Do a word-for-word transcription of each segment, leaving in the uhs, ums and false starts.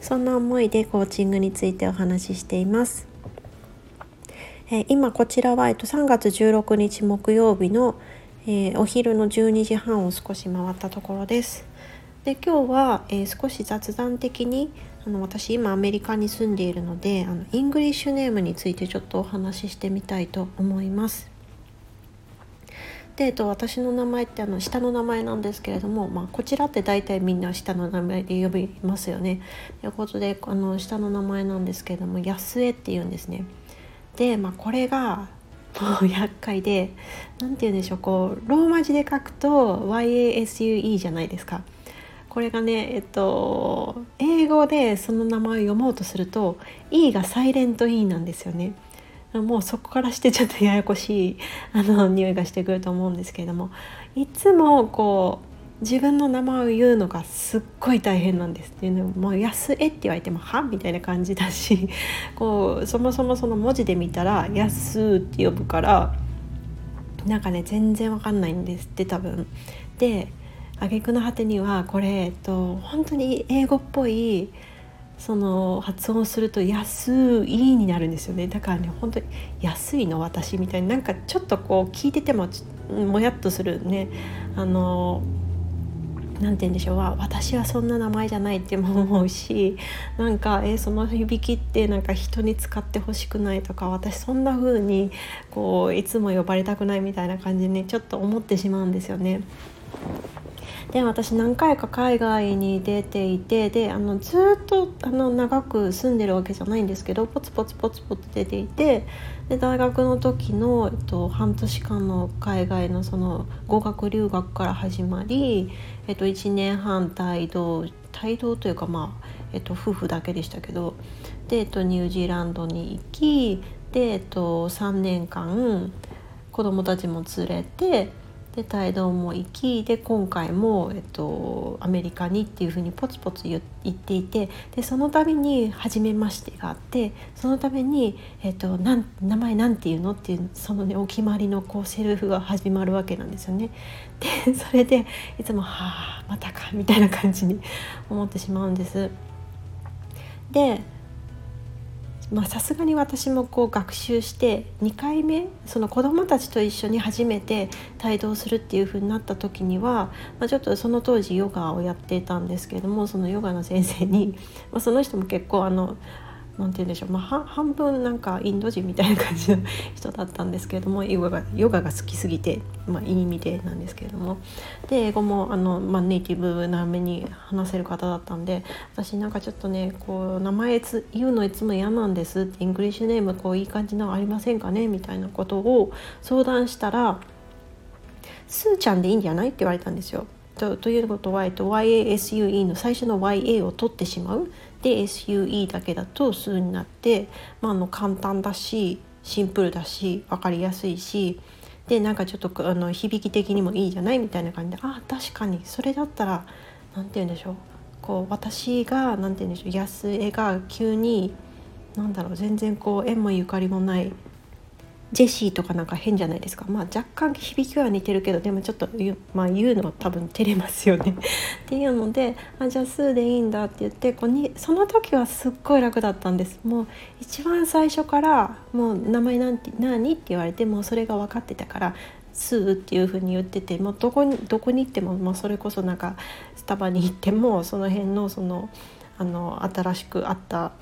そんな思いでコーチングについてお話ししています。えー、今こちらはさんがつじゅうろくにち木曜日の、えー、お昼のじゅうにじはんを少し回ったところです。で今日は、えー、少し雑談的にあの私今アメリカに住んでいるのであのイングリッシュネームについてちょっとお話ししてみたいと思います。でえっと、私の名前ってあの下の名前なんですけれども、まあ、こちらって大体みんな下の名前で呼びますよね。ということであの下の名前なんですけれどもYasueっていうんですね。で、まあ、これがもう厄介で、なんて言うんでしょう、こうローマ字で書くと ワイエーエスユーイー じゃないですか。これがね、えっと、英語でその名前を読もうとすると E がサイレント E なんですよね。もうそこからしてちょっとややこしいあの匂いがしてくると思うんですけれども、いつもこう自分の名前を言うのがすっごい大変なんですっていうのも、Yasueって言われてもはみたいな感じだし、こうそもそもその文字で見たらYasueって呼ぶからなんかね全然わかんないんですって多分。で挙句の果てにはこれ、えっと、本当に英語っぽいその発音すると安いになるんですよね。だからね本当に安いの私みたいになんかちょっとこう聞いててももやっとするね、あのなんて言うんでしょう、私はそんな名前じゃないっても思うし、なんかえその響きってなんか人に使ってほしくないとか、私そんな風にこういつも呼ばれたくないみたいな感じでねちょっと思ってしまうんですよね。で私何回か海外に出ていて、であのずっとあの長く住んでるわけじゃないんですけど、ポツポツポツポツ出ていて、で大学の時の、えっと、半年間の海外のその語学留学から始まり、えっと、いちねんはん帯同帯同というか、まあえっと、夫婦だけでしたけど、で、えっと、ニュージーランドに行き、で、えっと、さんねんかん子供たちも連れてで帯同も行き、で今回も、えっと、アメリカにっていう風にポツポツ言っていて、でその度に初めましてがあって、そのために、えっと、なん名前なんていうのっていうそのねお決まりのこうセルフが始まるわけなんですよね。でそれでいつもはあまたかみたいな感じに思ってしまうんです。でさすがに私もこう学習してにかいめその子どもたちと一緒に初めて帯同するっていう風になった時には、まあ、ちょっとその当時ヨガをやっていたんですけれども、そのヨガの先生に、まあ、その人も結構あのなんて言うんでしょう、まあ、半分なんかインド人みたいな感じの人だったんですけれども、ヨガが、ヨガが好きすぎて、まあ、いい意味でなんですけれども、で英語もあの、まあ、ネイティブなめに話せる方だったんで、私なんかちょっとねこう名前つ言うのいつも嫌なんですって、イングリッシュネームこういい感じのありませんかねみたいなことを相談したら、スーちゃんでいいんじゃないって言われたんですよ。と, ということは、えっと、ワイエーエスユーイー の最初の ワイエー を取ってしまう。で エスユーイー だけだと数になって、まあ、あの簡単だしシンプルだし分かりやすいし、でなんかちょっとあの響き的にもいいじゃないみたいな感じで、あ確かにそれだったらなんて言うんでしょう、こう私がなんて言うんでしょう、Yasueが急になんだろう全然こう縁もゆかりもないジェシーとかなんか変じゃないですか。まあ若干響きは似てるけど、でもちょっと言う、まあ、言うの多分照れますよねっていうので、あじゃあスーでいいんだって言って、こうにその時はすっごい楽だったんです。もう一番最初からもう名前なんて何って言われてもそれが分かってたから、スーっていう風に言ってて、もうどこにどこに行っても、まあ、それこそなんかスタバに行ってもその辺のその、あの新しく会った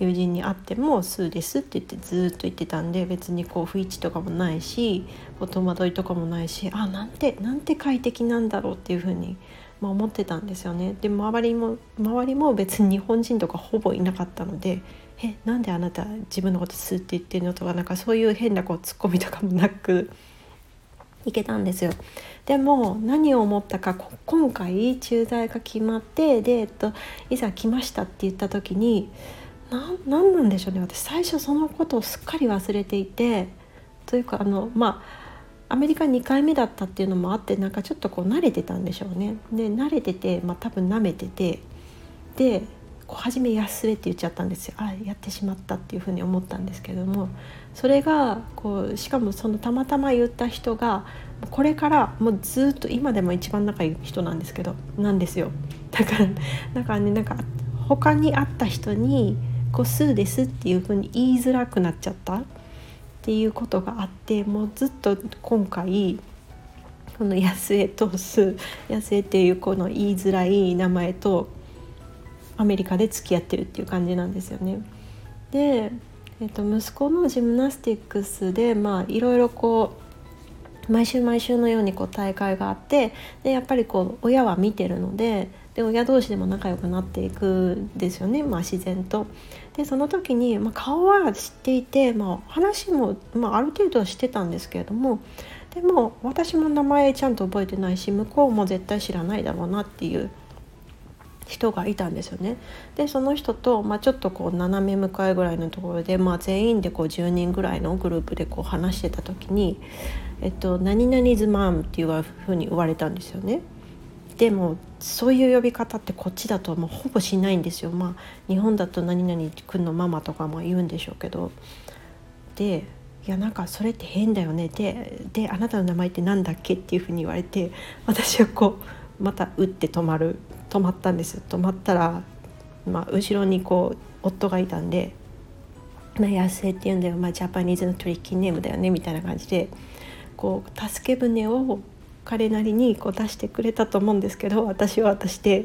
友人に会ってもスーですって言ってずっと言ってたんで、別にこう不一致とかもないし戸惑いとかもないし、あなんてなんて快適なんだろうっていう風に、まあ、思ってたんですよね。で周りも周りも別に日本人とかほぼいなかったので、えなんであなた自分のことスーって言ってるのとか、なんかそういう変なこうツッコミとかもなくいけたんですよ。でも何を思ったか、今回駐在が決まって、で、えっと、いざ来ましたって言った時に、な, なんなんでしょうね。私最初そのことをすっかり忘れていて、というかあのまあアメリカにかいめだったっていうのもあって、なんかちょっとこう慣れてたんでしょうね。で慣れてて、まあ、多分なめてて、でこう初めYasueって言っちゃったんですよ。あ、やってしまったっていうふうに思ったんですけども、それがこうしかもそのたまたま言った人がこれからもうずっと今でも一番仲いい人なんですけどなんですよ。だからだからね、なんか他に会った人にこうスーですっていう風に言いづらくなっちゃったっていうことがあって、もうずっと今回このYasueとスー、Yasueっていうこの言いづらい名前とアメリカで付き合ってるっていう感じなんですよね。で、えっと、息子のジムナスティックスでまあいろいろこう毎週毎週のようにこう大会があって、でやっぱりこう親は見てるので、で親同士でも仲良くなっていくんですよね、まあ、自然と。でその時に、まあ、顔は知っていて、まあ、話も、まあ、ある程度はしてたんですけれども、でも私も名前ちゃんと覚えてないし、向こうも絶対知らないだろうなっていう人がいたんですよね。でその人と、まあ、ちょっとこう斜め向かいぐらいのところで、まあ、全員でこうじゅうにんぐらいのグループでこう話してた時に、えっと、何々ズマンっていうふうに言われたんですよね。でもそういう呼び方ってこっちだともうほぼしないんですよ。まあ日本だと何々君のママとかも言うんでしょうけど、でいやなんかそれって変だよね。で、であなたの名前ってなんだっけっていうふうに言われて、私はこうまた打って止まる止まったんですよ。止まったら、まあ、後ろにこう夫がいたんで、まあ、Yasueっていうんだよ、まあ、ジャパニーズのトリッキーネームだよねみたいな感じでこう助け舟を彼なりにこう出してくれたと思うんですけど、私は私で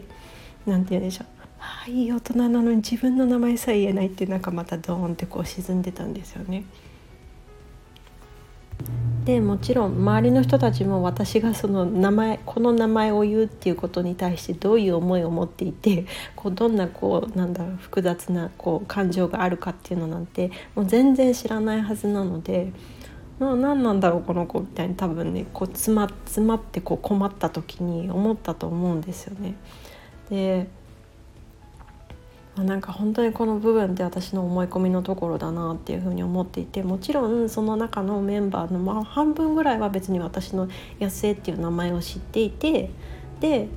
なんて言うんでしょう、ああいい大人なのに自分の名前さえ言えないって、なんかまたドーンってこう沈んでたんですよね。でもちろん周りの人たちも私がその名前この名前を言うっていうことに対してどういう思いを持っていて、こうどんなこうなんだろう複雑なこう感情があるかっていうのなんてもう全然知らないはずなので、な何なんだろうこの子みたいに多分ねこう 詰ま、詰まってこう困った時に思ったと思うんですよね。でなんか本当にこの部分って私の思い込みのところだなっていうふうに思っていて、もちろんその中のメンバーの、まあ、半分ぐらいは別に私のYasueっていう名前を知っていて、で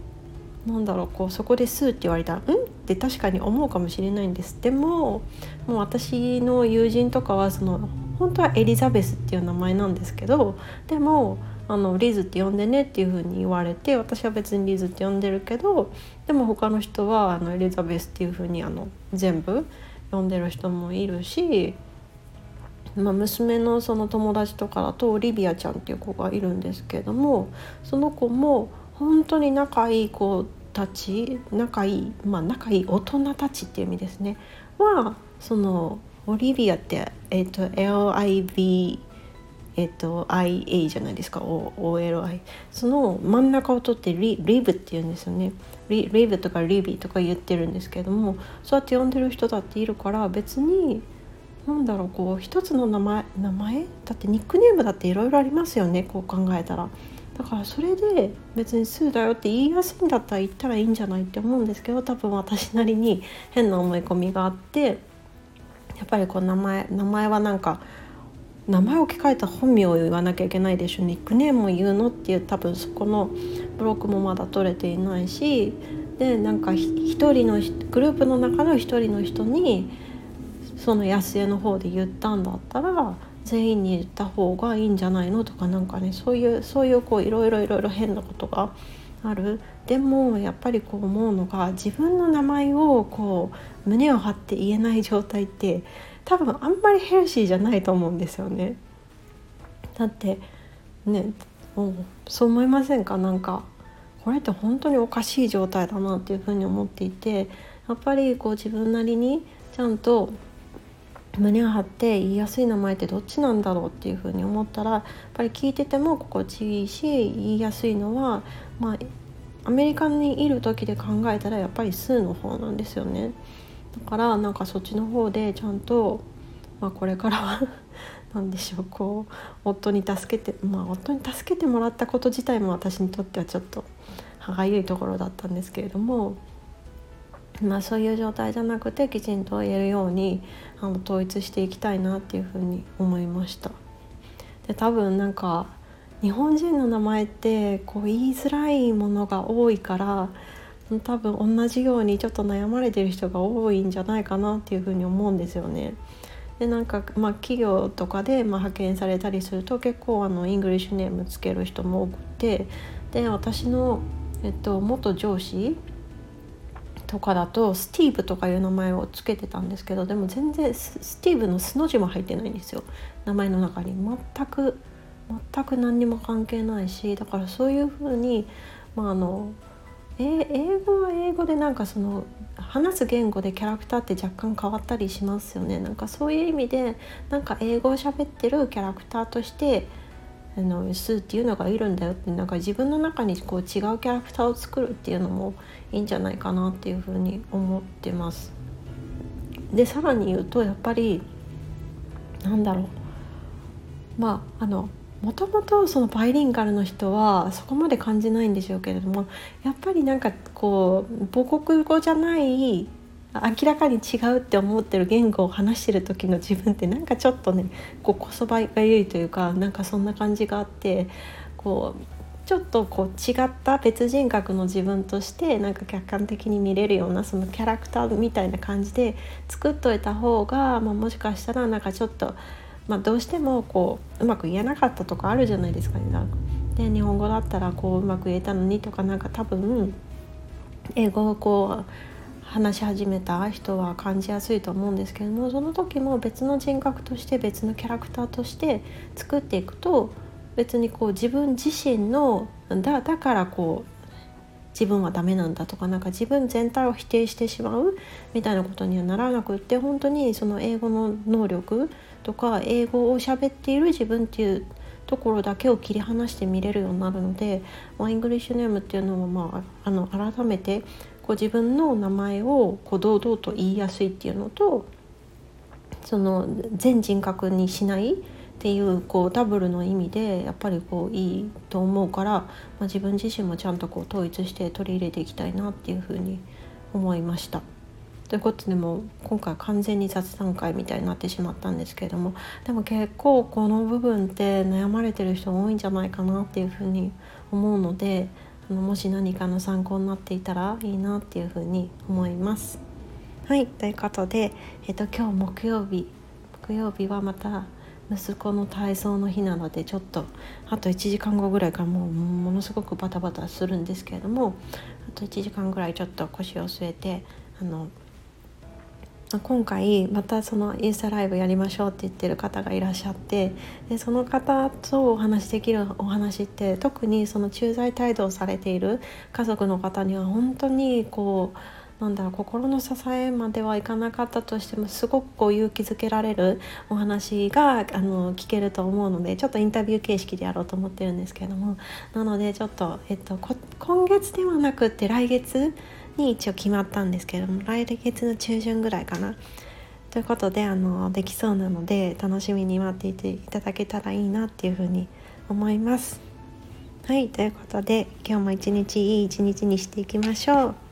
なんだろうこうそこでスーって言われたらんって確かに思うかもしれないんです。でももう私の友人とかはその本当はエリザベスっていう名前なんですけど、でもあのリズって呼んでねっていう風に言われて、私は別にリズって呼んでるけど、でも他の人はあのエリザベスっていう風にあの全部呼んでる人もいるし、まあ、娘のその友達とかだとオリビアちゃんっていう子がいるんですけれども、その子も本当に仲いい子たち、仲いい、まあ、仲いい大人たちっていう意味ですねは、そのオリビアって、えーと、エルアイブイえっと、アイエー じゃないですか、 オーエルアイ その真ん中を取って リ, リブっていうんですよね。 リ, リブとかリビとか言ってるんですけれども、そうやって呼んでる人だっているから、別になんだろうこう一つの名前名前だってニックネームだっていろいろありますよね、こう考えたら。だからそれで別にスーだよって言いやすいんだったら言ったらいいんじゃないって思うんですけど、多分私なりに変な思い込みがあって、やっぱりこう名前名前はなんか名前を聞かれた本名を言わなきゃいけないでしょ、ニックネームを言うのっていう、多分そこのブロックもまだ取れていないし、でなんか一人のグループの中の一人の人にそのYasueの方で言ったんだったら全員に言った方がいいんじゃないのとか、なんかねそういうそういうこういろいろいろいろ変なことがある。でもやっぱりこう思うのが、自分の名前をこう胸を張って言えない状態って多分あんまりヘルシーじゃないと思うんですよね。だってね、そう思いませんか？なんかこれって本当におかしい状態だなっていうふうに思っていて、やっぱりこう自分なりにちゃんと胸を張って言いやすい名前ってどっちなんだろうっていうふうに思ったら、やっぱり聞いてても心地いいし、言いやすいのはまあアメリカにいる時で考えたらやっぱりスーの方なんですよね。だからなんかそっちの方でちゃんと、まあ、これからは何でしょう、こう夫に助けて、まあ、夫に助けてもらったこと自体も私にとってはちょっと歯がゆいところだったんですけれども、まあ、そういう状態じゃなくてきちんと言えるようにあの統一していきたいなっていうふうに思いました。で、多分なんか日本人の名前ってこう言いづらいものが多いから多分同じようにちょっと悩まれてる人が多いんじゃないかなっていうふうに思うんですよね。で、なんかまあ企業とかでまあ派遣されたりすると結構あのイングリッシュネームつける人も多くて、で私の、えっと、元上司とかだとスティーブとかいう名前をつけてたんですけど、でも全然スティーブの素の字も入ってないんですよ、名前の中に。全く全く何にも関係ないし、だからそういうふうに、まあ、あの英語は英語でなんかその話す言語でキャラクターって若干変わったりしますよね。なんかそういう意味でなんか英語を喋ってるキャラクターとしてあのスーっていうのがいるんだよって、なんか自分の中にこう違うキャラクターを作るっていうのもいいんじゃないかなっていうふうに思ってます。で、さらに言うとやっぱりなんだろう、まああのもともとそのバイリンガルの人はそこまで感じないんでしょうけれども、やっぱりなんかこう母国語じゃない明らかに違うって思ってる言語を話してる時の自分ってなんかちょっとねこうこそばゆいというか、なんかそんな感じがあって、こうちょっとこう違った別人格の自分としてなんか客観的に見れるようなそのキャラクターみたいな感じで作っといた方が、まあ、もしかしたらなんかちょっとまあ、どうしてもこううまく言えなかったとかあるじゃないですかね。なんかで日本語だったらこううまく言えたのにとか、なんか多分英語をこう話し始めた人は感じやすいと思うんですけれども、その時も別の人格として別のキャラクターとして作っていくと、別にこう自分自身の だ, だからこう自分はダメなんだとか、なんか自分全体を否定してしまうみたいなことにはならなくって、本当にその英語の能力とか英語を喋っている自分っていうところだけを切り離して見れるようになるので、イングリッシュネームっていうのは、まあ、あの改めてこう自分の名前をこう堂々と言いやすいっていうのと、その全人格にしないっていうこうダブルの意味でやっぱりこういいと思うから、まあ、自分自身もちゃんとこう統一して取り入れていきたいなっていうふうに思いました。ということで、もう今回完全に雑談会みたいになってしまったんですけれども、でも結構この部分って悩まれてる人多いんじゃないかなっていうふうに思うので、あのもし何かの参考になっていたらいいなっていうふうに思います。はい、ということで、えっと、今日木曜日木曜日はまた息子の体操の日なので、ちょっとあといちじかんごぐらいからもうものすごくバタバタするんですけれども、あといちじかんぐらいちょっと腰を据えて、あの今回またそのインスタライブやりましょうって言ってる方がいらっしゃって、でその方とお話しできるお話って、特にその駐在態度をされている家族の方には本当にこうなんだろう、心の支えまではいかなかったとしてもすごくこう勇気づけられるお話があの聞けると思うので、ちょっとインタビュー形式でやろうと思ってるんですけども、なのでちょっと、えっと、こ今月ではなくって来月に一応決まったんですけども、来月の中旬ぐらいかなということで、あのできそうなので楽しみに待っていていただけたらいいなっていうふうに思います。はい、ということで今日も一日いい一日にしていきましょう。